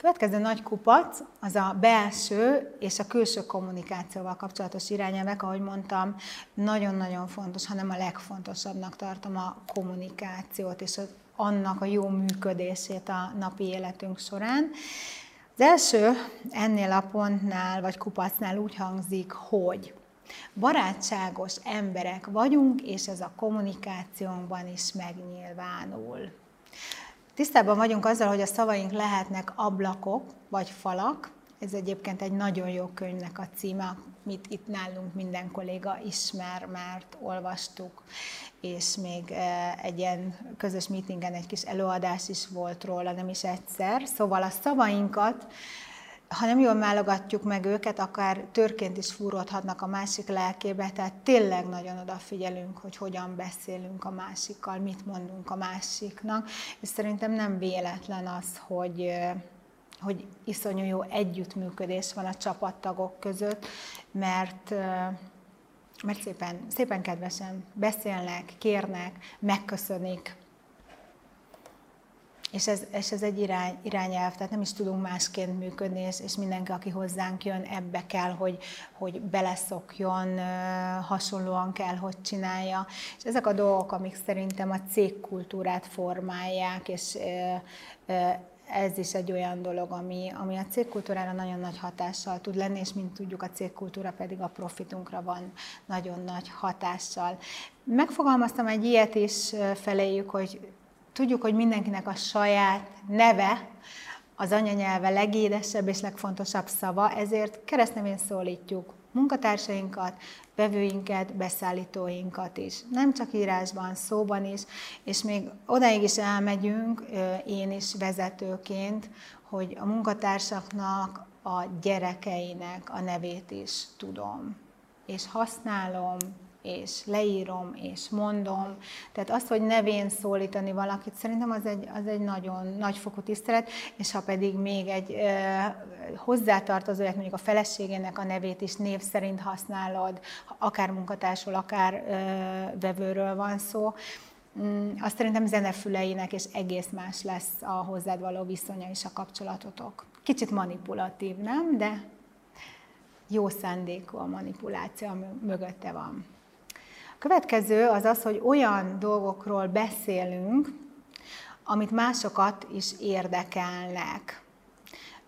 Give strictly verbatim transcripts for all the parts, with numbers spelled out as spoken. A következő nagy kupac az a belső és a külső kommunikációval kapcsolatos irányelvek, ahogy mondtam, nagyon-nagyon fontos, hanem a legfontosabbnak tartom a kommunikációt és az, annak a jó működését a napi életünk során. Az első ennél a pontnál vagy kupacnál úgy hangzik, hogy barátságos emberek vagyunk, és ez a kommunikációnkban is megnyilvánul. Tisztában vagyunk azzal, hogy a szavaink lehetnek ablakok vagy falak. Ez egyébként egy nagyon jó könyvnek a címe, amit itt nálunk minden kolléga ismer, mert olvastuk, és még egy ilyen közös meetingen egy kis előadás is volt róla, nem is egyszer. Szóval a szavainkat, ha nem jól válogatjuk meg őket, akár törként is fúródhatnak a másik lelkébe, tehát tényleg nagyon odafigyelünk, hogy hogyan beszélünk a másikkal, mit mondunk a másiknak, és szerintem nem véletlen az, hogy, hogy iszonyú jó együttműködés van a csapattagok között, mert, mert szépen, szépen kedvesen beszélnek, kérnek, megköszönik. És ez, és ez egy irány, irányelv, tehát nem is tudunk másként működni, és, és mindenki, aki hozzánk jön, ebbe kell, hogy, hogy beleszokjon, hasonlóan kell, hogy csinálja. És ezek a dolgok, amik szerintem a cégkultúrát formálják, és ez is egy olyan dolog, ami, ami a cégkultúrára nagyon nagy hatással tud lenni, és mint tudjuk, a cégkultúra pedig a profitunkra van nagyon nagy hatással. Megfogalmaztam egy ilyet is feléjük, hogy tudjuk, hogy mindenkinek a saját neve, az anyanyelve legédesebb és legfontosabb szava, ezért keresztnevén szólítjuk munkatársainkat, vevőinket, beszállítóinkat is. Nem csak írásban, szóban is, és még odáig is elmegyünk, én is vezetőként, hogy a munkatársaknak, a gyerekeinek a nevét is tudom, és használom, és leírom, és mondom. Tehát azt, hogy nevén szólítani valakit, szerintem az egy, az egy nagyon nagyfokú tisztelet, és ha pedig még egy e, hozzátartozóját, mondjuk a feleségének a nevét is név szerint használod, akár munkatársról, akár e, vevőről van szó, azt szerintem zenefüleinek, és egész más lesz a hozzád való viszonya és a kapcsolatotok. Kicsit manipulatív, nem? De jó szándékú a manipuláció, ami mögötte van. A következő az az, hogy olyan dolgokról beszélünk, amit másokat is érdekelnek.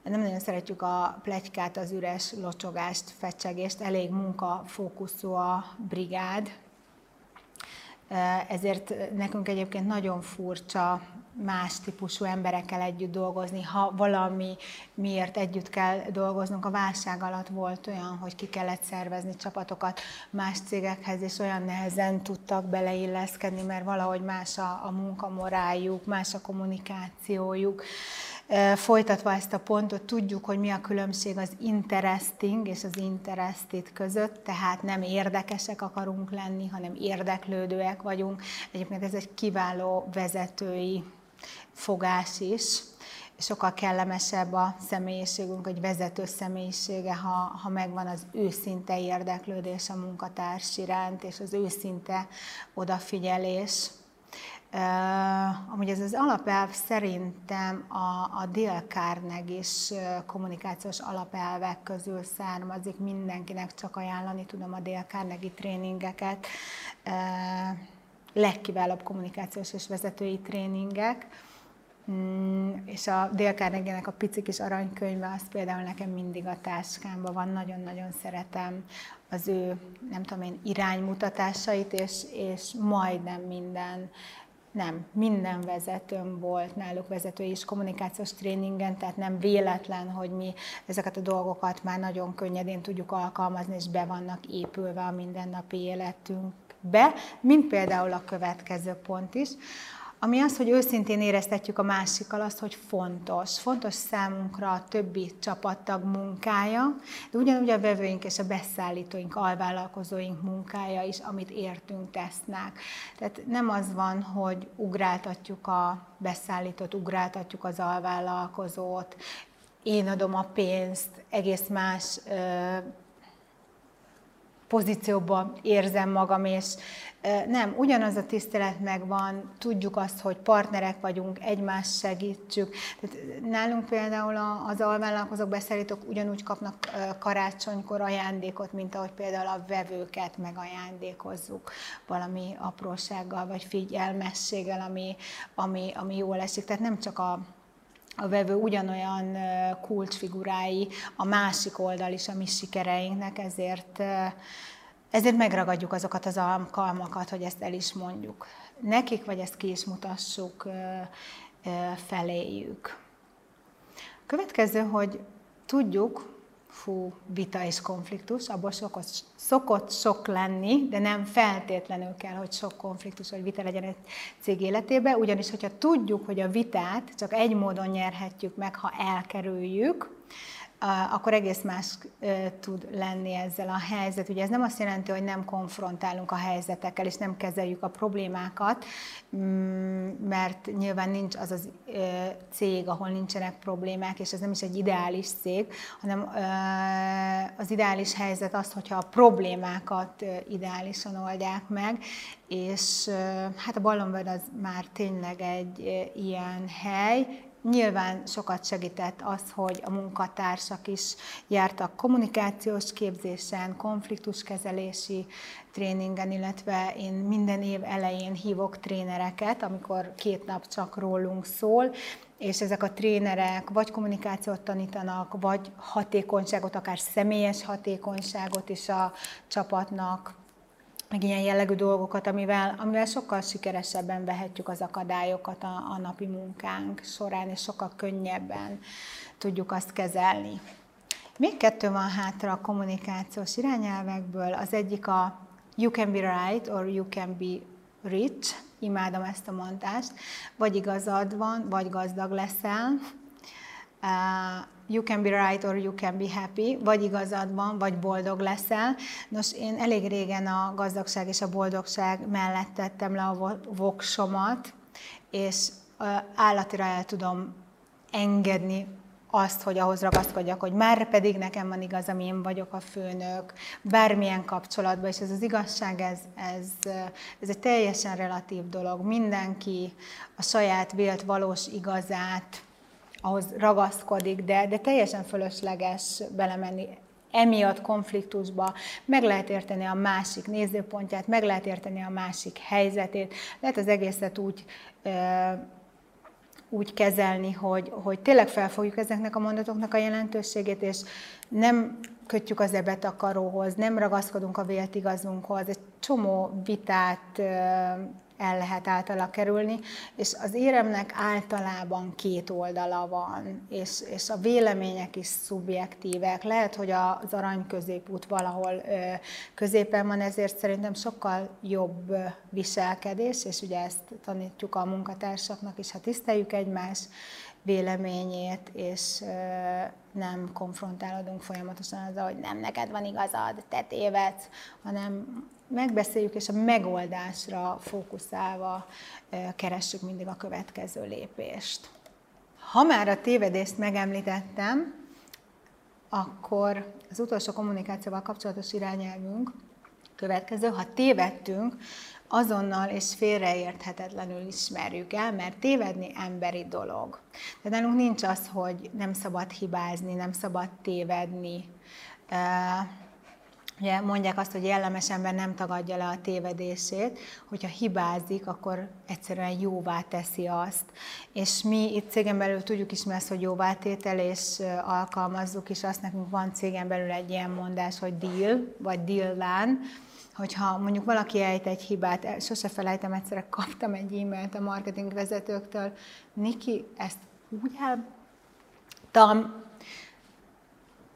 Nem nagyon szeretjük a pletykát, az üres locsogást, fecsegést, elég munkafókuszú a brigád. Ezért nekünk egyébként nagyon furcsa más típusú emberekkel együtt dolgozni, ha valami miért együtt kell dolgoznunk. A válság alatt volt olyan, hogy ki kellett szervezni csapatokat más cégekhez, és olyan nehezen tudtak beleilleszkedni, mert valahogy más a, a munkamoráljuk, más a kommunikációjuk. Folytatva ezt a pontot, tudjuk, hogy mi a különbség az interesting és az interested között, tehát nem érdekesek akarunk lenni, hanem érdeklődőek vagyunk. Egyébként ez egy kiváló vezetői fogás is. Sokkal kellemesebb a személyiségünk, egy vezető személyisége, ha, ha megvan az őszinte érdeklődés a munkatárs iránt, és az őszinte odafigyelés. Uh, amúgy ez az alapelv szerintem a, a Dale Carnegie-s kommunikációs alapelvek közül származik, mindenkinek csak ajánlani tudom a Dale Carnegie tréningeket, uh, legkiválóbb kommunikációs és vezetői tréningek, mm, és a Dale Carnegie-nek a pici kis aranykönyve, az például nekem mindig a táskámban van, nagyon-nagyon szeretem az ő, nem tudom én, iránymutatásait, és, és majdnem minden Nem, minden vezetőm volt náluk vezetői és kommunikációs tréningen, tehát nem véletlen, hogy mi ezeket a dolgokat már nagyon könnyedén tudjuk alkalmazni, és be vannak épülve a mindennapi életünkbe, mint például a következő pont is, ami az, hogy őszintén éreztetjük a másikkal azt, hogy fontos. Fontos számunkra a többi csapattag munkája, de ugyanúgy a vevőink és a beszállítóink, alvállalkozóink munkája is, amit értünk tesznek. Tehát nem az van, hogy ugráltatjuk a beszállítót, ugráltatjuk az alvállalkozót, én adom a pénzt, egész más pozícióban érzem magam, és nem, ugyanaz a tisztelet megvan, tudjuk azt, hogy partnerek vagyunk, egymást segítsük. Tehát nálunk például az alvállalkozók, beszállítók ugyanúgy kapnak karácsonykor ajándékot, mint ahogy például a vevőket megajándékozzuk valami aprósággal, vagy figyelmességgel, ami, ami, ami jól esik. Tehát nem csak a a vevő ugyanolyan kulcsfigurái, a másik oldal is a mi sikereinknek, ezért, ezért megragadjuk azokat az alkalmakat, hogy ezt el is mondjuk nekik, vagy ezt ki is mutassuk feléjük. Következő, hogy tudjuk, fú, vita és konfliktus, abból sokos, szokott sok lenni, de nem feltétlenül kell, hogy sok konfliktus vagy vita legyen egy cég életében, ugyanis, hogyha tudjuk, hogy a vitát csak egy módon nyerhetjük meg, ha elkerüljük, akkor egész más tud lenni ezzel a helyzet. Ugye ez nem azt jelenti, hogy nem konfrontálunk a helyzetekkel, és nem kezeljük a problémákat, mert nyilván nincs az az cég, ahol nincsenek problémák, és ez nem is egy ideális cég, hanem az ideális helyzet az, hogyha a problémákat ideálisan oldják meg, és hát a Balloon World az már tényleg egy ilyen hely. Nyilván sokat segített az, hogy a munkatársak is jártak kommunikációs képzésen, konfliktuskezelési tréningen, illetve én minden év elején hívok trénereket, amikor két nap csak rólunk szól, és ezek a trénerek vagy kommunikációt tanítanak, vagy hatékonyságot, akár személyes hatékonyságot is a csapatnak, meg ilyen jellegű dolgokat, amivel, amivel sokkal sikeresebben vehetjük az akadályokat a, a napi munkánk során, és sokkal könnyebben tudjuk azt kezelni. Még kettő van hátra a kommunikációs irányelvekből. Az egyik a you can be right or you can be rich, imádom ezt a mondást, vagy igazad van, vagy gazdag leszel. Uh, you can be right or you can be happy, vagy igazad van, vagy boldog leszel. Nos, én elég régen a gazdagság és a boldogság mellett tettem le a voksomat, és uh, állatira el tudom engedni azt, hogy ahhoz ragaszkodjak, hogy már pedig nekem van igazam, én vagyok a főnök, bármilyen kapcsolatban, és ez az igazság, ez, ez, ez egy teljesen relatív dolog. Mindenki a saját vélt valós igazát ahhoz ragaszkodik, de, de teljesen fölösleges belemenni emiatt konfliktusba. Meg lehet érteni a másik nézőpontját, meg lehet érteni a másik helyzetét, lehet az egészet úgy, úgy kezelni, hogy, hogy tényleg felfogjuk ezeknek a mondatoknak a jelentőségét, és nem kötjük az ebetakaróhoz, nem ragaszkodunk a vélt igazunkhoz, egy csomó vitát el lehet általa kerülni, és az éremnek általában két oldala van, és, és a vélemények is szubjektívek. Lehet, hogy az arany középút valahol ö, középen van, ezért szerintem sokkal jobb viselkedés, és ugye ezt tanítjuk a munkatársaknak is, ha tiszteljük egymás véleményét, és ö, nem konfrontálódunk folyamatosan azzal, hogy nem neked van igazad, te tévedsz, hanem megbeszéljük, és a megoldásra fókuszálva keressük mindig a következő lépést. Ha már a tévedést megemlítettem, akkor az utolsó kommunikációval kapcsolatos irányelvünk következő, ha tévedtünk, azonnal és félreérthetetlenül ismerjük el, mert tévedni emberi dolog. De nálunk nincs az, hogy nem szabad hibázni, nem szabad tévedni. Ugye mondják azt, hogy jellemes ember nem tagadja le a tévedését, hogyha hibázik, akkor egyszerűen jóvá teszi azt. És mi itt cégen belül tudjuk is ezt, hogy jóvátétel, és alkalmazzuk is azt, nekünk van cégen belül egy ilyen mondás, hogy deal, vagy deal-lán, hogyha mondjuk valaki ejt egy hibát, sose felejtem, egyszerre kaptam egy e-mailt a marketing vezetőktől, Niki, ezt úgy eltam,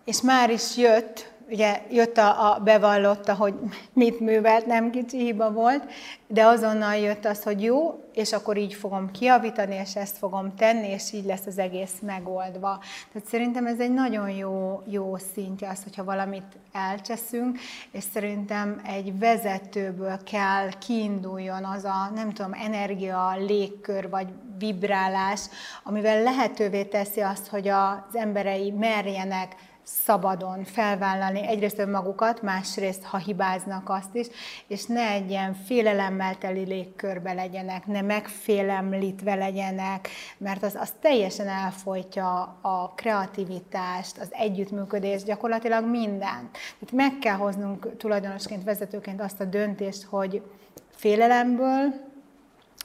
és már is jött, ugye jött a, a bevallotta, hogy mit művelt, nem kicsi hiba volt, de azonnal jött az, hogy jó, és akkor így fogom kijavítani, és ezt fogom tenni, és így lesz az egész megoldva. Tehát szerintem ez egy nagyon jó, jó szintje az, hogyha valamit elcseszünk, és szerintem egy vezetőből kell kiinduljon az a, nem tudom, energia, légkör, vagy vibrálás, amivel lehetővé teszi azt, hogy az emberei merjenek szabadon felvállalni egyrészt önmagukat, másrészt, ha hibáznak, azt is, és ne egy ilyen félelemmel teli légkörbe legyenek, ne megfélemlítve legyenek, mert az, az teljesen elfojtja a kreativitást, az együttműködést, gyakorlatilag mindent. Tehát meg kell hoznunk tulajdonosként, vezetőként azt a döntést, hogy félelemből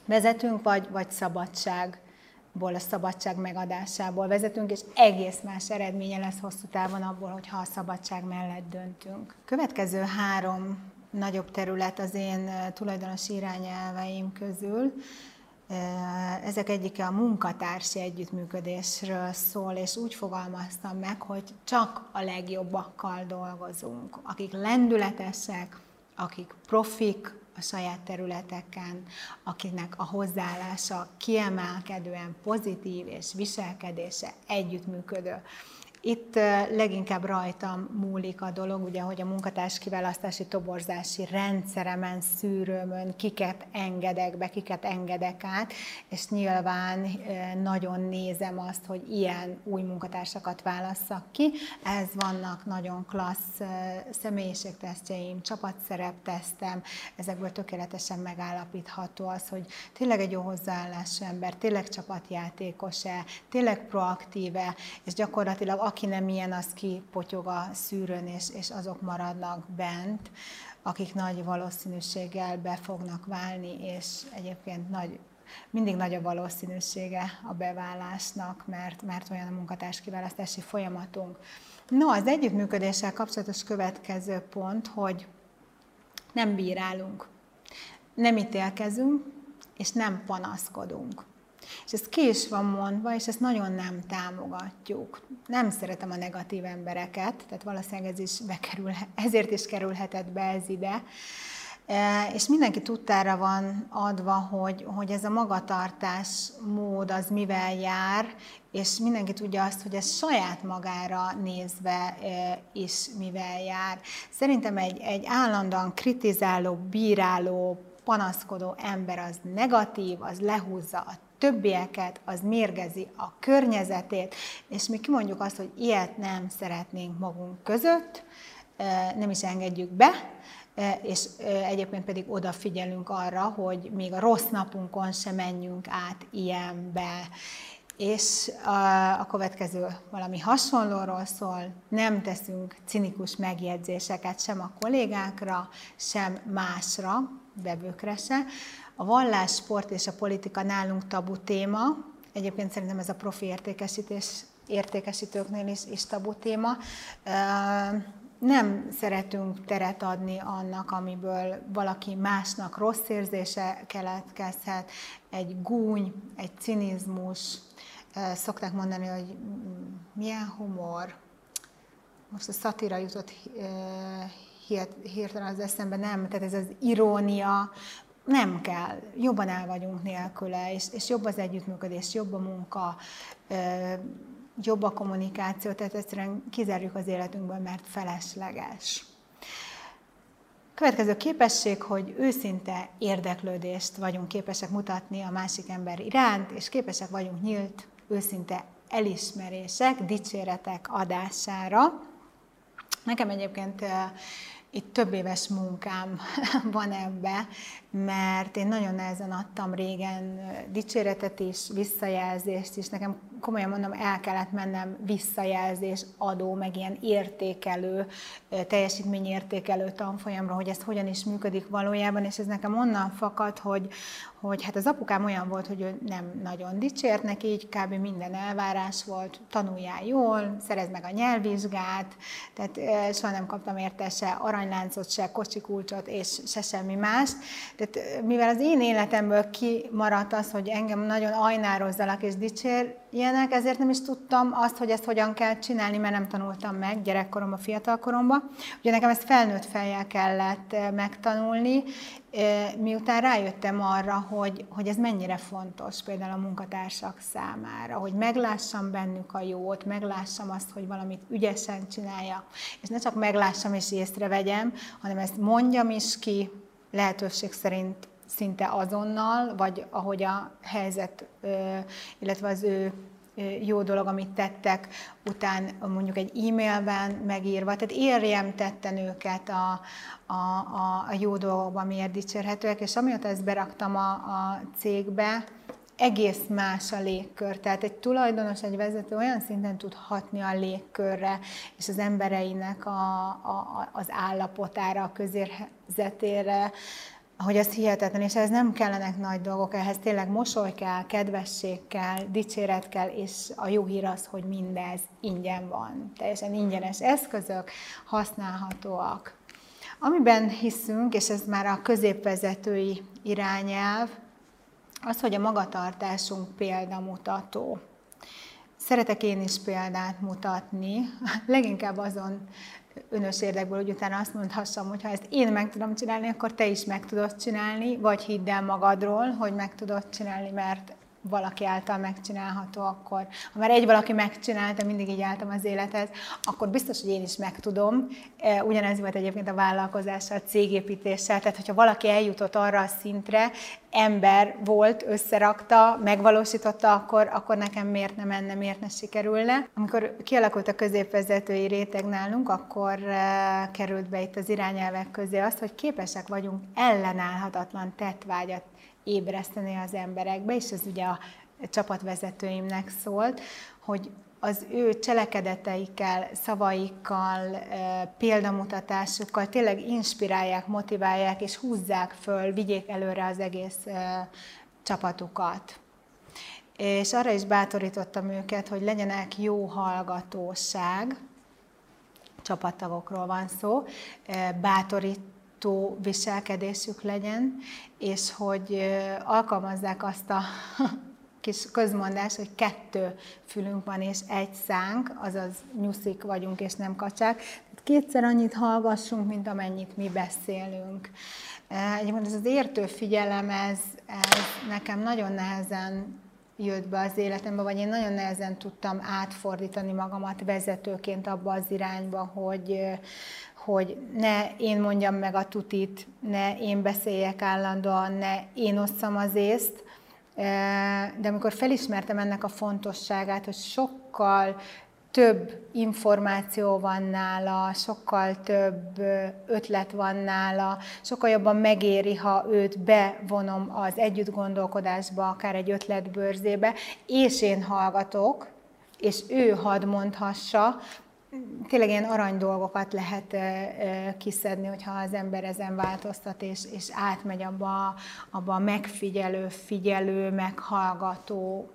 vezetünk, vagy, vagy szabadság. a szabadság megadásából vezetünk, és egész más eredménye lesz hosszú távon abból, hogyha a szabadság mellett döntünk. Következő három nagyobb terület az én tulajdonos irányelveim közül. Ezek egyike a munkatársi együttműködésről szól, és úgy fogalmaztam meg, hogy csak a legjobbakkal dolgozunk, akik lendületesek, akik profik a saját területeken, akinek a hozzáállása kiemelkedően pozitív és viselkedése együttműködő. Itt leginkább rajtam múlik a dolog, ugye, hogy a munkatárs kiválasztási toborzási rendszeremen, szűrőmön kiket engedek be, kiket engedek át, és nyilván nagyon nézem azt, hogy ilyen új munkatársakat válasszak ki. Ez vannak nagyon klassz személyiségtesztjeim, csapatszereptesztem, ezekből tökéletesen megállapítható az, hogy tényleg egy jó hozzáállású ember, tényleg csapatjátékos-e, tényleg proaktíve, és gyakorlatilag aki nem ilyen, az kipotyog a szűrőn, és, és azok maradnak bent, akik nagy valószínűséggel be fognak válni, és egyébként nagy, mindig nagy a valószínűsége a beválásnak, mert, mert olyan a munkatárs kiválasztási folyamatunk. No, az együttműködéssel kapcsolatos következő pont, hogy nem bírálunk, nem ítélkezünk, és nem panaszkodunk. És ez ki is van mondva, és ezt nagyon nem támogatjuk. Nem szeretem a negatív embereket, tehát valószínűleg ez is bekerül, ezért is kerülhetett be ez ide. És mindenki tudtára van adva, hogy, hogy ez a magatartás mód az mivel jár, és mindenki tudja azt, hogy ez saját magára nézve is mivel jár. Szerintem egy, egy állandóan kritizáló, bíráló, panaszkodó ember az negatív, az lehúzza a többieket, az mérgezi a környezetét, és mi kimondjuk azt, hogy ilyet nem szeretnénk magunk között, nem is engedjük be, és egyébként pedig odafigyelünk arra, hogy még a rossz napunkon se menjünk át ilyenbe. És a következő valami hasonlóról szól, nem teszünk cinikus megjegyzéseket sem a kollégákra, sem másra, vevőkre se. A vallás, sport és a politika nálunk tabu téma, egyébként szerintem ez a profi értékesítés, értékesítőknél is, is tabu téma. Nem szeretünk teret adni annak, amiből valaki másnak rossz érzése keletkezhet, egy gúny, egy cinizmus. Szokták mondani, hogy milyen humor. Most a szatira jutott hirtelen az eszembe, nem, tehát ez az irónia. Nem kell, jobban el vagyunk nélküle, és, és jobb az együttműködés, jobb a munka, jobb a kommunikáció, tehát egyszerűen kizárjuk az életünkből, mert felesleges. Következő képesség, hogy őszinte érdeklődést vagyunk képesek mutatni a másik ember iránt, és képesek vagyunk nyílt, őszinte elismerések, dicséretek adására. Nekem egyébként itt több éves munkám van ebbe, mert én nagyon nehezen adtam régen dicséretet is, visszajelzést is. Nekem komolyan mondom, el kellett mennem visszajelzés adó, meg ilyen értékelő, teljesítményértékelő tanfolyamra, hogy ez hogyan is működik valójában, és ez nekem onnan fakad, hogy, hogy hát az apukám olyan volt, hogy ő nem nagyon dicsért, neki így kb. Minden elvárás volt, tanuljál jól, szerezd meg a nyelvvizsgát, tehát soha nem kaptam érte se aranyláncot, se kocsikulcsot, és se semmi mást. Tehát mivel az én életemből kimaradt az, hogy engem nagyon ajnározzalak és dicsérjenek, ezért nem is tudtam azt, hogy ezt hogyan kell csinálni, mert nem tanultam meg gyerekkoromban, fiatalkoromban. Ugye nekem ezt felnőtt fejjel kellett megtanulni, miután rájöttem arra, hogy, hogy ez mennyire fontos például a munkatársak számára, hogy meglássam bennük a jót, meglássam azt, hogy valamit ügyesen csinálja, és ne csak meglássam és észrevegyem, hanem ezt mondjam is ki, lehetőség szerint szinte azonnal, vagy ahogy a helyzet, illetve az ő jó dolog, amit tettek, után mondjuk egy e-mailben megírva, tehát érjem tetten őket a, a, a, a jó dolgokban, miért dicsérhetőek, és amióta ezt beraktam a, a cégbe, egész más a légkör. Tehát egy tulajdonos, egy vezető olyan szinten tud hatni a légkörre, és az embereinek a, a, az állapotára, a közérzetére, hogy ez hihetetlen, és ez nem kellenek nagy dolgok, ehhez tényleg mosoly kell, kedvesség kell, dicséret kell, és a jó hír az, hogy mindez ingyen van. Teljesen ingyenes eszközök, használhatóak. Amiben hiszünk, és ez már a középvezetői irányelv, az, hogy a magatartásunk példamutató. Szeretek én is példát mutatni, leginkább azon önös érdekből, hogy utána azt mondhassam, hogy ha ezt én meg tudom csinálni, akkor te is meg tudod csinálni, vagy hidd el magadról, hogy meg tudod csinálni, mert valaki által megcsinálható, akkor ha már egy valaki megcsinálta, mindig így álltam az élethez, akkor biztos, hogy én is meg tudom. Ugyanez volt egyébként a vállalkozással, a cégépítéssel, tehát hogyha valaki eljutott arra a szintre, ember volt, összerakta, megvalósította, akkor, akkor nekem miért ne menne, miért ne sikerülne. Amikor kialakult a középvezetői réteg nálunk, akkor került be itt az irányelvek közé az, hogy képesek vagyunk ellenállhatatlan tettvágyat ébreszteni az emberekbe, és ez ugye a csapatvezetőimnek szólt, hogy az ő cselekedeteikkel, szavaikkal, példamutatásukkal tényleg inspirálják, motiválják, és húzzák föl, vigyék előre az egész csapatukat. És arra is bátorítottam őket, hogy legyenek jó hallgatóság, csapattagokról van szó, bátorít, viselkedésük legyen, és hogy alkalmazzák azt a kis közmondást, hogy kettő fülünk van és egy szánk, azaz nyuszik vagyunk és nem kacsák. Kétszer annyit hallgassunk, mint amennyit mi beszélünk. Egyébként ez az értő figyelem, ez, ez nekem nagyon nehezen jött be az életembe, vagy én nagyon nehezen tudtam átfordítani magamat vezetőként abba az irányba, hogy hogy ne én mondjam meg a tutit, ne én beszéljek állandóan, ne én osszam az észt. De amikor felismertem ennek a fontosságát, hogy sokkal több információ van nála, sokkal több ötlet van nála, sokkal jobban megéri, ha őt bevonom az együttgondolkodásba, akár egy ötletbörzébe, és én hallgatok, és ő hadd mondhassa. Tényleg ilyen arany dolgokat lehet kiszedni, hogyha az ember ezen változtat, és, és átmegy abba, abba a megfigyelő, figyelő, meghallgató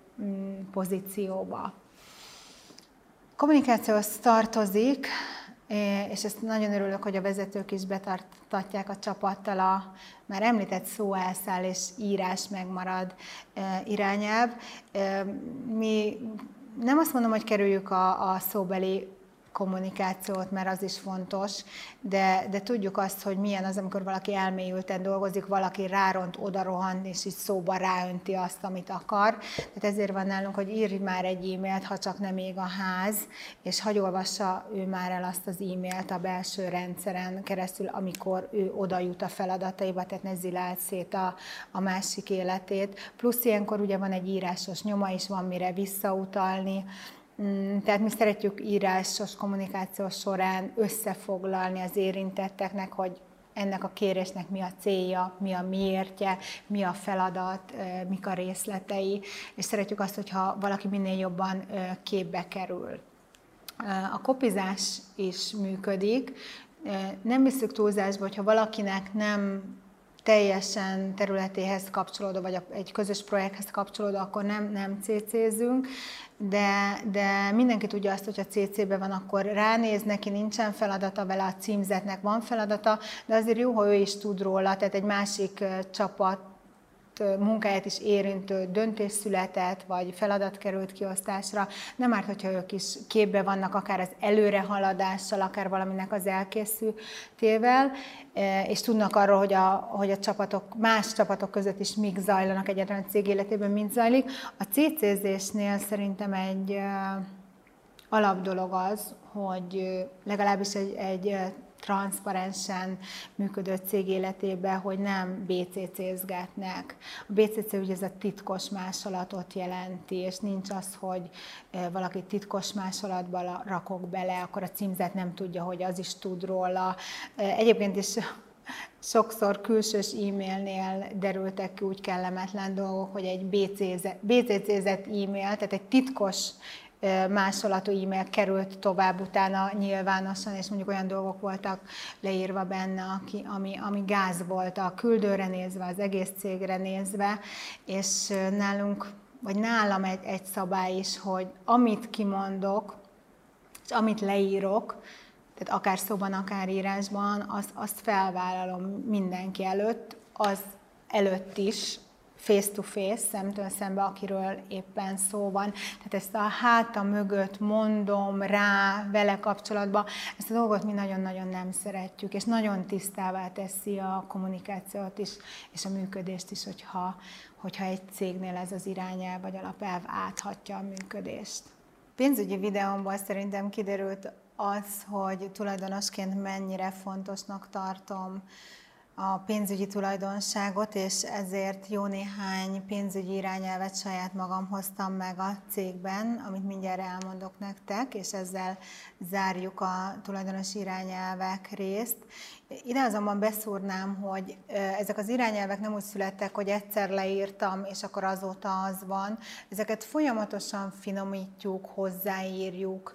pozícióba. Kommunikációhoz tartozik, és ezt nagyon örülök, hogy a vezetők is betartatják a csapattal a már említett szóelszáll és írás megmarad irányelv. Mi nem azt mondom, hogy kerüljük a, a szóbeli kommunikációt, mert az is fontos, de, de tudjuk azt, hogy milyen az, amikor valaki elmélyülten dolgozik, valaki ráront, odarohan, és így szóba ráönti azt, amit akar. Tehát ezért van nálunk, hogy írj már egy e-mailt, ha csak nem ég a ház, és hagy olvassa ő már el azt az e-mailt a belső rendszeren keresztül, amikor ő oda jut a feladataiba, tehát ne ziláld szét a, a másik életét. Plusz ilyenkor ugye van egy írásos nyoma, és van mire visszautalni. Tehát mi szeretjük írásos kommunikáció során összefoglalni az érintetteknek, hogy ennek a kérésnek mi a célja, mi a miértje, mi a feladat, mik a részletei, és szeretjük azt, hogyha valaki minél jobban képbe kerül. A kopizás is működik. Nem viszük túlzásba, hogyha valakinek nem teljesen területéhez kapcsolódó, vagy egy közös projekthez kapcsolódó, akkor nem, nem cé cézünk, de, de mindenki tudja azt, hogy a cé cében van, akkor ránéz, neki nincsen feladata vele, a címzetnek van feladata, de azért jó, ha ő is tud róla, tehát egy másik csapat munkáját is érintő döntés született, vagy feladat került kiosztásra. Nem árt, hogyha ők is képbe vannak akár az előrehaladással, akár valaminek az elkészültével, és tudnak arról, hogy a, hogy a csapatok, más csapatok között is mik zajlanak, egyáltalán a cég életében mit zajlik. A cé cézésnél szerintem egy alap dolog az, hogy legalábbis egy, egy transzparensen működő cég életében, hogy nem bé cé cézgetnek. A bé cé cé ugye ez a titkos másolatot jelenti, és nincs az, hogy valaki titkos másolatba rakok bele, akkor a címzet nem tudja, hogy az is tud róla. Egyébként is sokszor külsős e-mailnél derültek ki úgy kellemetlen dolgok, hogy egy bé cé cézett e-mail, tehát egy titkos másolatú e-mail került tovább utána nyilvánosan, és mondjuk olyan dolgok voltak leírva benne, ami, ami gáz volt a küldőre nézve, az egész cégre nézve, és nálunk, vagy nálam egy, egy szabály is, hogy amit kimondok, és amit leírok, tehát akár szóban, akár írásban, azt, azt felvállalom mindenki előtt, az előtt is, face-to-face, szemtől szembe, akiről éppen szó van. Tehát ezt a háta mögött mondom rá, vele kapcsolatban, ezt a dolgot mi nagyon-nagyon nem szeretjük, és nagyon tisztává teszi a kommunikációt is, és a működést is, hogyha, hogyha egy cégnél ez az irányelv vagy alapelv áthatja a működést. Pénzügyi videómból szerintem kiderült az, hogy tulajdonosként mennyire fontosnak tartom a pénzügyi tulajdonságot, és ezért jó néhány pénzügyi irányelvet saját magam hoztam meg a cégben, amit mindjárt elmondok nektek, és ezzel zárjuk a tulajdonos irányelvek részt. Ide azonban beszúrnám, hogy ezek az irányelvek nem úgy születtek, hogy egyszer leírtam, és akkor azóta az van. Ezeket folyamatosan finomítjuk, hozzáírjuk,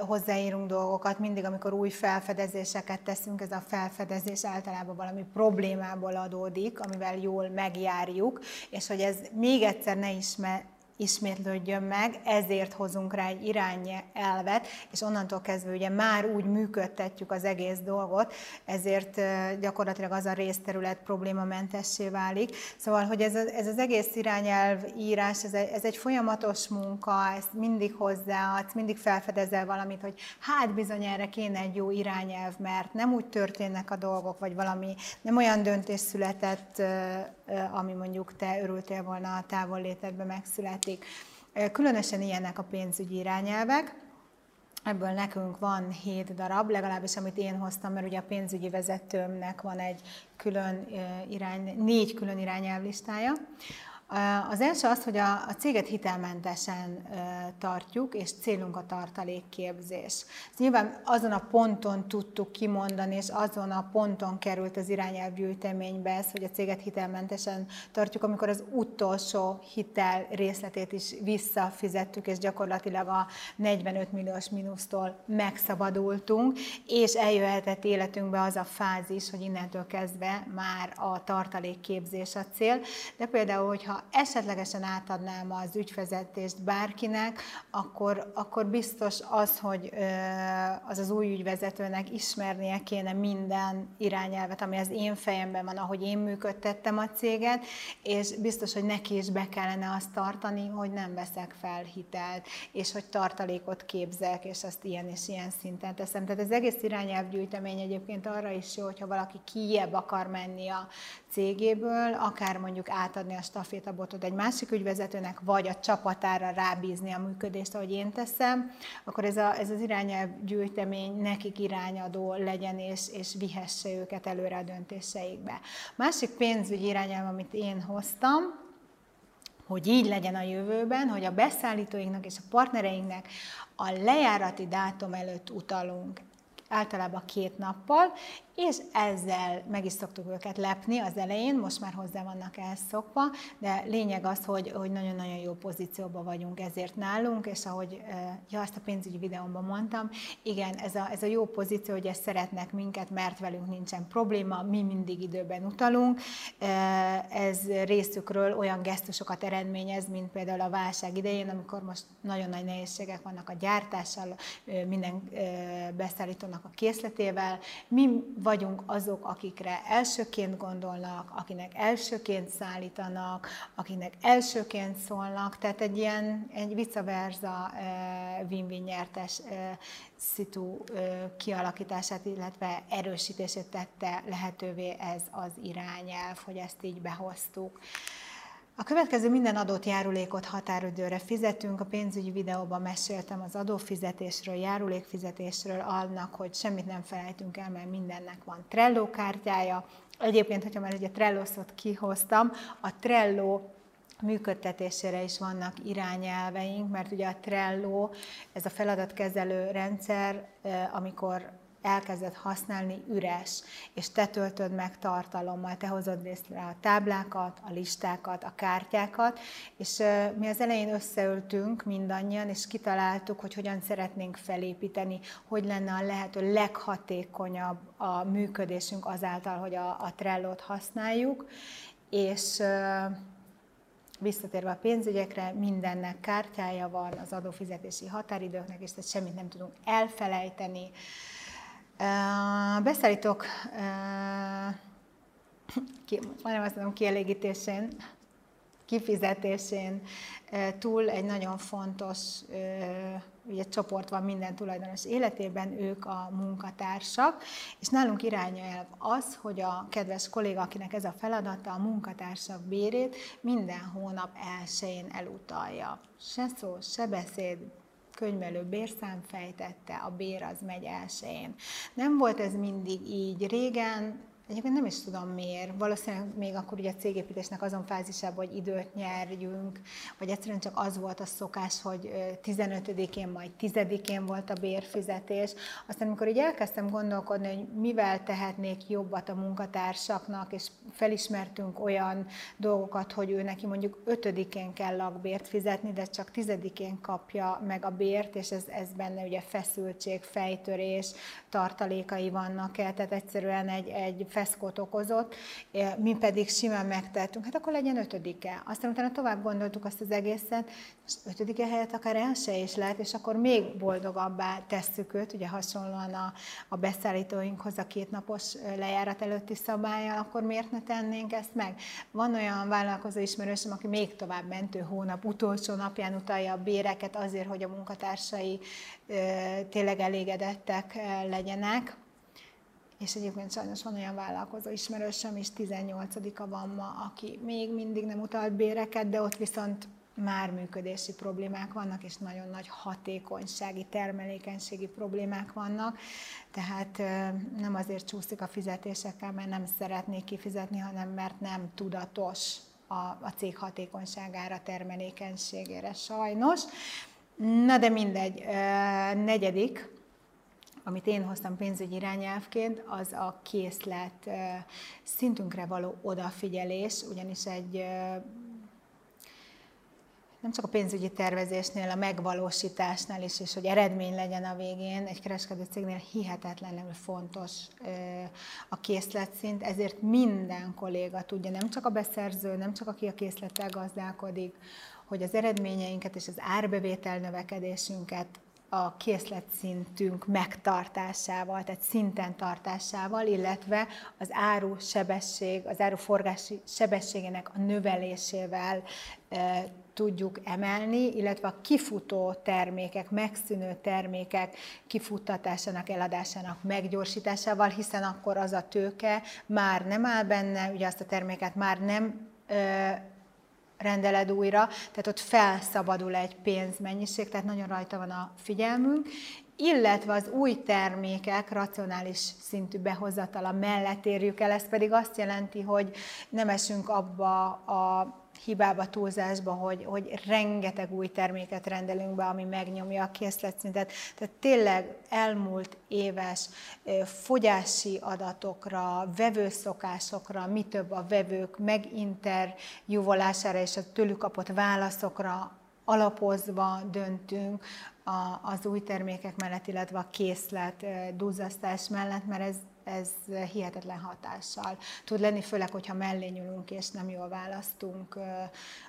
hozzáírunk dolgokat, mindig, amikor új felfedezéseket teszünk, ez a felfedezés általában valami problémából adódik, amivel jól megjárjuk, és hogy ez még egyszer ne ismer, ismétlődjön meg, ezért hozunk rá egy irányelvet, és onnantól kezdve ugye már úgy működtetjük az egész dolgot, ezért gyakorlatilag az a részterület problémamentessé válik. Szóval, hogy ez, ez az egész irányelv írás, ez egy, ez egy folyamatos munka, ezt mindig hozzáadsz, mindig felfedezel valamit, hogy hát bizony erre kéne egy jó irányelv, mert nem úgy történnek a dolgok, vagy valami nem olyan döntés született, ami mondjuk te örültél volna a távollétedben megszületett. Különösen ilyenek a pénzügyi irányelvek, ebből nekünk van hét darab, legalábbis amit én hoztam, mert ugye a pénzügyi vezetőmnek van egy külön irány, négy külön irányelv listája. Az első az, hogy a, a céget hitelmentesen ö, tartjuk, és célunk a tartalékképzés. Ezt nyilván azon a ponton tudtuk kimondani, és azon a ponton került az irányelvgyűjteménybe ez, hogy a céget hitelmentesen tartjuk, amikor az utolsó hitel részletét is visszafizettük, és gyakorlatilag a negyvenöt milliós mínusztól megszabadultunk, és eljöhetett életünkbe az a fázis, hogy innentől kezdve már a tartalékképzés a cél. De például, hogyha esetlegesen átadnám az ügyvezetést bárkinek, akkor, akkor biztos az, hogy az az új ügyvezetőnek ismernie kéne minden irányelvet, ami az én fejemben van, ahogy én működtettem a céget, és biztos, hogy neki is be kellene azt tartani, hogy nem veszek fel hitelt, és hogy tartalékot képzek, és azt ilyen és ilyen szinten teszem. Tehát az egész irányelvgyűjtemény egyébként arra is jó, hogyha valaki kijebb akar menni a cégéből, akár mondjuk átadni a stafétabotot egy másik ügyvezetőnek, vagy a csapatára rábízni a működést, ahogy én teszem, akkor ez, a, ez az irányelvgyűjtemény nekik irányadó legyen, és, és vihesse őket előre a döntéseikbe. Másik pénzügyi irányelv, amit én hoztam, hogy így legyen a jövőben, hogy a beszállítóinknak és a partnereinknek a lejárati dátum előtt utalunk, általában két nappal, és ezzel meg is szoktuk őket lepni az elején, most már hozzá vannak elszokva, de lényeg az, hogy, hogy nagyon-nagyon jó pozícióban vagyunk ezért nálunk, és ahogy ja, azt a pénzügyi videómban mondtam, igen, ez a, ez a jó pozíció, hogy ezt szeretnek minket, mert velünk nincsen probléma, mi mindig időben utalunk, ez részükről olyan gesztusokat eredményez, mint például a válság idején, amikor most nagyon nagy nehézségek vannak a gyártással, minden beszállítónak a készletével, mi vagyunk azok, akikre elsőként gondolnak, akinek elsőként szállítanak, akinek elsőként szólnak, tehát egy ilyen egy vice versa win-win nyertes szitu kialakítását, illetve erősítését tette lehetővé ez az irányelv, hogy ezt így behoztuk. A következő minden adót, járulékot határidőre fizetünk. A pénzügyi videóban meséltem az adófizetésről, járulékfizetésről, annak, hogy semmit nem felejtünk el, mert mindennek van Trello kártyája. Egyébként, hogyha már ugye Trello szót kihoztam, a Trello működtetésére is vannak irányelveink, mert ugye a Trello, ez a feladatkezelő rendszer, amikor elkezded használni, üres, és te töltöd meg tartalommal, te hozod részre a táblákat, a listákat, a kártyákat, és mi az elején összeültünk mindannyian, és kitaláltuk, hogy hogyan szeretnénk felépíteni, hogy lenne a lehető leghatékonyabb a működésünk azáltal, hogy a, a Trello-t használjuk, és visszatérve a pénzügyekre, mindennek kártyája van, az adófizetési határidőknek, és tehát semmit nem tudunk elfelejteni. Uh, beszállítok, uh, ki, majdnem azt mondom, kielégítésén, kifizetésén uh, túl egy nagyon fontos uh, ugye, csoport van minden tulajdonos életében, ők a munkatársak, és nálunk irányelv az, hogy a kedves kolléga, akinek ez a feladata, a munkatársak bérét minden hónap elsőjén elutalja. Se szó, se beszéd. Könyvelő bérszám fejtette, a bér az megy elsőjén. Nem volt ez mindig így régen, egyébként nem is tudom miért. Valószínűleg még akkor ugye a cégépítésnek azon fázisában, hogy időt nyerjünk, vagy egyszerűen csak az volt a szokás, hogy tizenötödikén, majd tizedikén volt a bérfizetés. Aztán amikor így elkezdtem gondolkodni, hogy mivel tehetnék jobbat a munkatársaknak, és felismertünk olyan dolgokat, hogy ő neki mondjuk ötödikén kell lakbért fizetni, de csak tizedikén kapja meg a bért, és ez, ez benne ugye feszültség, fejtörés, tartalékai vannak el, tehát egyszerűen egy, egy feszkót okozott, mi pedig simán megtettünk, hát akkor legyen ötödike. Aztán utána tovább gondoltuk azt az egészet, és ötödike helyett akár első is lehet, és akkor még boldogabbá tesszük őt, ugye hasonlóan a, a beszállítóinkhoz a kétnapos lejárat előtti szabállyal, akkor miért ne tennénk ezt meg? Van olyan vállalkozó ismerősöm, aki még tovább mentő hónap utolsó napján utalja a béreket azért, hogy a munkatársai ö, tényleg elégedettek ö, legyenek. És egyébként sajnos van olyan vállalkozó ismerősöm is, tizennyolcadika van ma, aki még mindig nem utalt béreket, de ott viszont már működési problémák vannak, és nagyon nagy hatékonysági, termelékenységi problémák vannak. Tehát nem azért csúszik a fizetésekkel, mert nem szeretnék kifizetni, hanem mert nem tudatos a, a cég hatékonyságára, termelékenységére sajnos. Na de mindegy, negyedik, amit én hoztam pénzügyi irányelvként, az a készlet szintünkre való odafigyelés, ugyanis egy nem csak a pénzügyi tervezésnél, a megvalósításnál is, és hogy eredmény legyen a végén, egy kereskedő cégnél hihetetlenül fontos a készletszint, ezért minden kolléga tudja, nem csak a beszerző, nem csak aki a készlettel gazdálkodik, hogy az eredményeinket és az árbevétel növekedésünket a készletszintünk megtartásával, tehát szinten tartásával, illetve az áru sebesség, az áru forgási sebességének a növelésével e, tudjuk emelni, illetve a kifutó termékek, megszűnő termékek kifuttatásának, eladásának meggyorsításával, hiszen akkor az a tőke már nem áll benne, ugye azt a terméket már nem e, rendeled újra, tehát ott felszabadul egy pénzmennyiség, tehát nagyon rajta van a figyelmünk, illetve az új termékek racionális szintű behozatala mellett érjük el, ez pedig azt jelenti, hogy nem esünk abba a hibába, túlzásba, hogy, hogy rengeteg új terméket rendelünk be, ami megnyomja a készletszintet. Tehát tényleg elmúlt éves fogyási adatokra, vevőszokásokra, mi több a vevők meginterjúvolására és a tőlük kapott válaszokra alapozva döntünk az új termékek mellett, illetve a készlet duzzasztás mellett, mert ez ez hihetetlen hatással tud lenni, főleg, hogyha mellé nyúlunk és nem jól választunk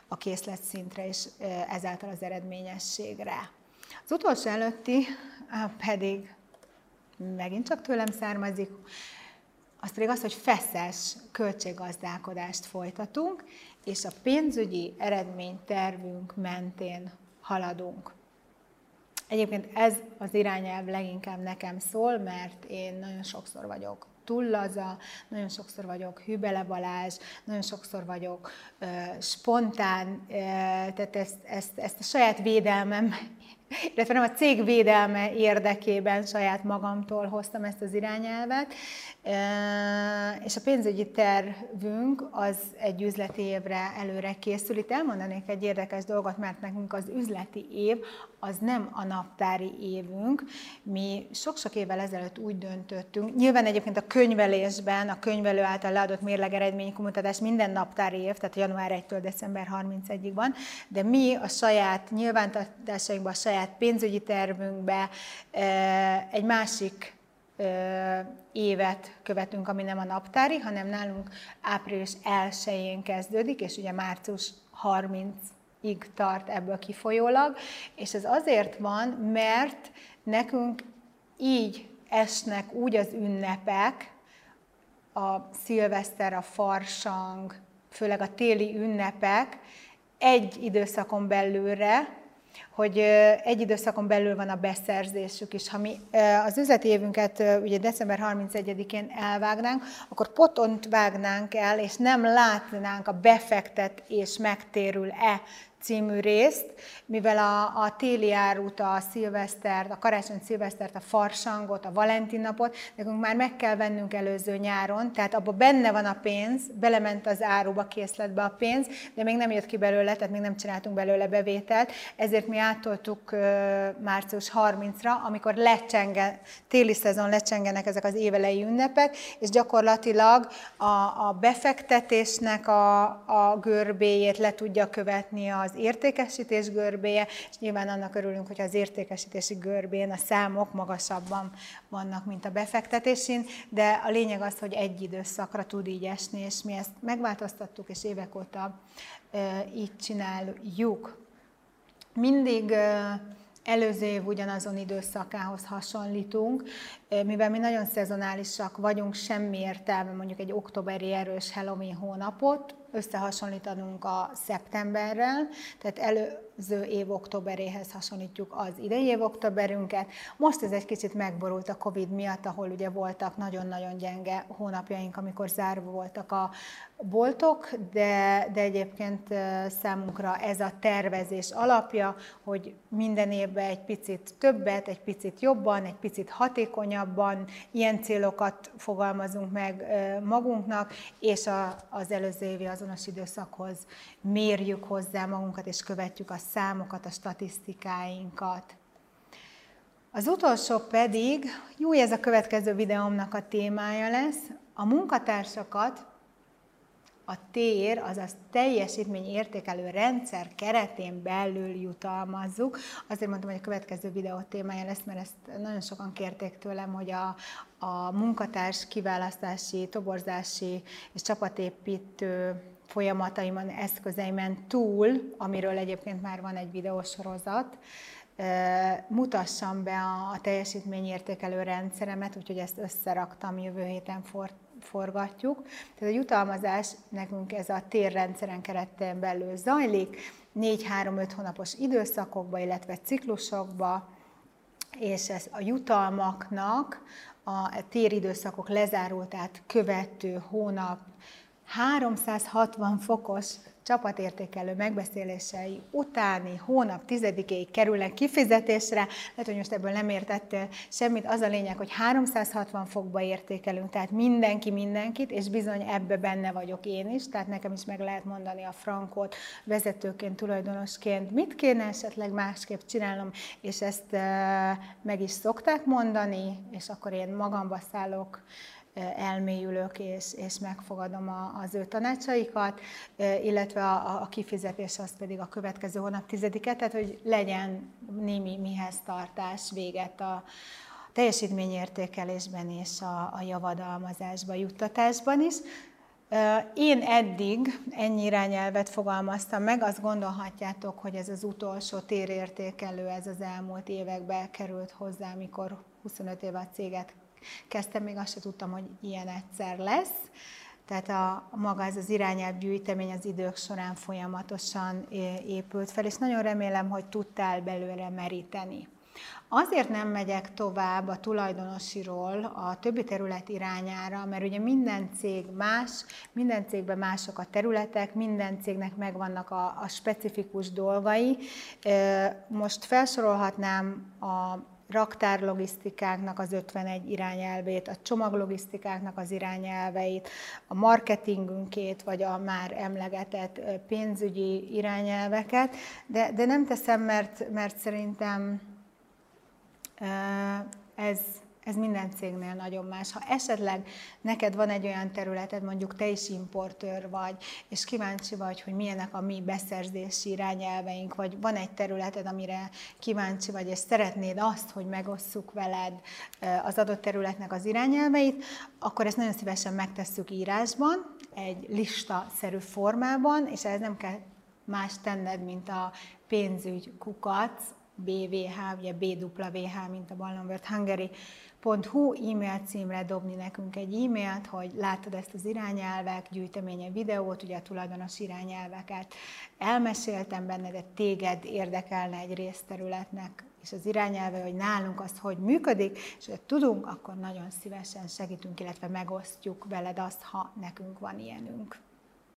a készletszintre és ezáltal az eredményességre. Az utolsó előtti pedig megint csak tőlem származik, az pedig az, hogy feszes költséggazdálkodást folytatunk, és a pénzügyi eredménytervünk mentén haladunk. Egyébként ez az irányelv leginkább nekem szól, mert én nagyon sokszor vagyok túl laza, nagyon sokszor vagyok Hübele Balázs, nagyon sokszor vagyok ö, spontán, ö, tehát ezt, ezt, ezt a saját védelmem, illetve nem a cég védelme érdekében saját magamtól hoztam ezt az irányelvet, és a pénzügyi tervünk az egy üzleti évre előre készül. Itt elmondanék egy érdekes dolgot, mert nekünk az üzleti év az nem a naptári évünk. Mi sok-sok évvel ezelőtt úgy döntöttünk, nyilván egyébként a könyvelésben, a könyvelő által leadott mérlegeredménykutatás minden naptári év, tehát január elsejétől december harmincegyig van, de mi a saját nyilvántartásainkban, a saját pénzügyi tervünkbe egy másik évet követünk, ami nem a naptári, hanem nálunk április elsején kezdődik, és ugye március harmincadikáig tart ebből kifolyólag, és ez azért van, mert nekünk így esnek úgy az ünnepek, a szilveszter, a farsang, főleg a téli ünnepek egy időszakon belülre, hogy egy időszakon belül van a beszerzésük is. Ha mi az üzleti évünket ugye december harmincegyedikén elvágnánk, akkor potont vágnánk el, és nem látnánk a befektet és megtérül-e című részt, mivel a, a téli árut, a szilvesztert, a karácsony-szilvesztert, a farsangot, a valentin-napot, nekünk már meg kell vennünk előző nyáron, tehát abban benne van a pénz, belement az áruba, készletbe a pénz, de még nem jött ki belőle, tehát még nem csináltunk belőle bevételt, ezért mi áttoltuk március harmincadikra, amikor lecsenge, téli szezon lecsengenek ezek az évelei ünnepek, és gyakorlatilag a, a befektetésnek a, a görbéjét le tudja követni az az értékesítés görbéje, és nyilván annak örülünk, hogyha az értékesítési görbén a számok magasabban vannak, mint a befektetésin, de a lényeg az, hogy egy időszakra tud így esni, és mi ezt megváltoztattuk, és évek óta e, így csináljuk. Mindig e, előző év ugyanazon időszakához hasonlítunk, mivel mi nagyon szezonálisak vagyunk, semmi értelme mondjuk egy októberi erős Halloween hónapot összehasonlítanunk a szeptemberrel, tehát előző év októberéhez hasonlítjuk az idei év októberünket. Most ez egy kicsit megborult a Covid miatt, ahol ugye voltak nagyon-nagyon gyenge hónapjaink, amikor zárva voltak a boltok, de, de egyébként számunkra ez a tervezés alapja, hogy minden évben egy picit többet, egy picit jobban, egy picit hatékonyabban, ilyen célokat fogalmazunk meg magunknak, és a, az előző évi azonos időszakhoz mérjük hozzá magunkat, és követjük a számokat, a statisztikáinkat. Az utolsó pedig, jó, ez a következő videómnak a témája lesz, a munkatársakat a té é er, azaz teljesítményértékelő rendszer keretén belül jutalmazzuk. Azért mondtam, hogy a következő videó témája lesz, mert ezt nagyon sokan kérték tőlem, hogy a, a munkatárs kiválasztási, toborzási és csapatépítő folyamataimon, eszközeimen túl, amiről egyébként már van egy videósorozat, mutassam be a, a teljesítményértékelő rendszeremet, úgyhogy ezt összeraktam, jövő héten fort. forgatjuk. Tehát a jutalmazás nekünk ez a térrendszeren keretén belül zajlik, négy-három-öt hónapos időszakokba, illetve ciklusokba, és ez a jutalmaknak a téridőszakok lezárultát követő hónap háromszázhatvan fokos csapatértékelő megbeszélései utáni hónap tizedikéig kerülnek kifizetésre. Lehet, hogy most ebből nem értettél semmit. Az a lényeg, hogy háromszázhatvan fokba értékelünk, tehát mindenki mindenkit, és bizony ebbe benne vagyok én is, tehát nekem is meg lehet mondani a frankot vezetőként, tulajdonosként, mit kéne esetleg másképp csinálnom, és ezt meg is szokták mondani, és akkor én magamba szállok, elmélyülök, és, és megfogadom a, az ő tanácsaikat, illetve a, a kifizetés az pedig a következő hónap tizedike, tehát hogy legyen némi mihez tartás véget a teljesítményértékelésben és a, a javadalmazásban, juttatásban is. Én eddig ennyi irányelvet fogalmaztam meg, azt gondolhatjátok, hogy ez az utolsó térértékelő, ez az elmúlt években került hozzá, amikor huszonöt éve a céget kezdtem, még azt se tudtam, hogy ilyen egyszer lesz. Tehát a, a maga ez az irányelvgyűjtemény az idők során folyamatosan épült fel, és nagyon remélem, hogy tudtál belőle meríteni. Azért nem megyek tovább a tulajdonosiról a többi terület irányára, mert ugye minden cég más, minden cégben mások a területek, minden cégnek megvannak a, a specifikus dolgai. Most felsorolhatnám a raktárlogisztikáknak az ötvenegy irányelvét, a csomaglogisztikáknak az irányelveit, a marketingünkét, vagy a már emlegetett pénzügyi irányelveket, de, de nem teszem, mert, mert szerintem ez, ez minden cégnél nagyon más. Ha esetleg neked van egy olyan területed, mondjuk te is importőr vagy, és kíváncsi vagy, hogy milyenek a mi beszerzési irányelveink, vagy van egy területed, amire kíváncsi vagy, és szeretnéd azt, hogy megosszuk veled az adott területnek az irányelveit, akkor ezt nagyon szívesen megtesszük írásban, egy listaszerű formában, és ez nem kell más tenned, mint a pénzügy kukac, bé vé há, ugye bé dupla vé há, mint a Balloon World Hungary pont hu e-mail címre dobni nekünk egy e-mailt, hogy láttad ezt az irányelvek, gyűjteménye videót, ugye a tulajdonos irányelveket elmeséltem benne, de téged érdekelne egy részterületnek, és az irányelve, hogy nálunk az hogy működik, és hogy tudunk, akkor nagyon szívesen segítünk, illetve megosztjuk veled azt, ha nekünk van ilyenünk.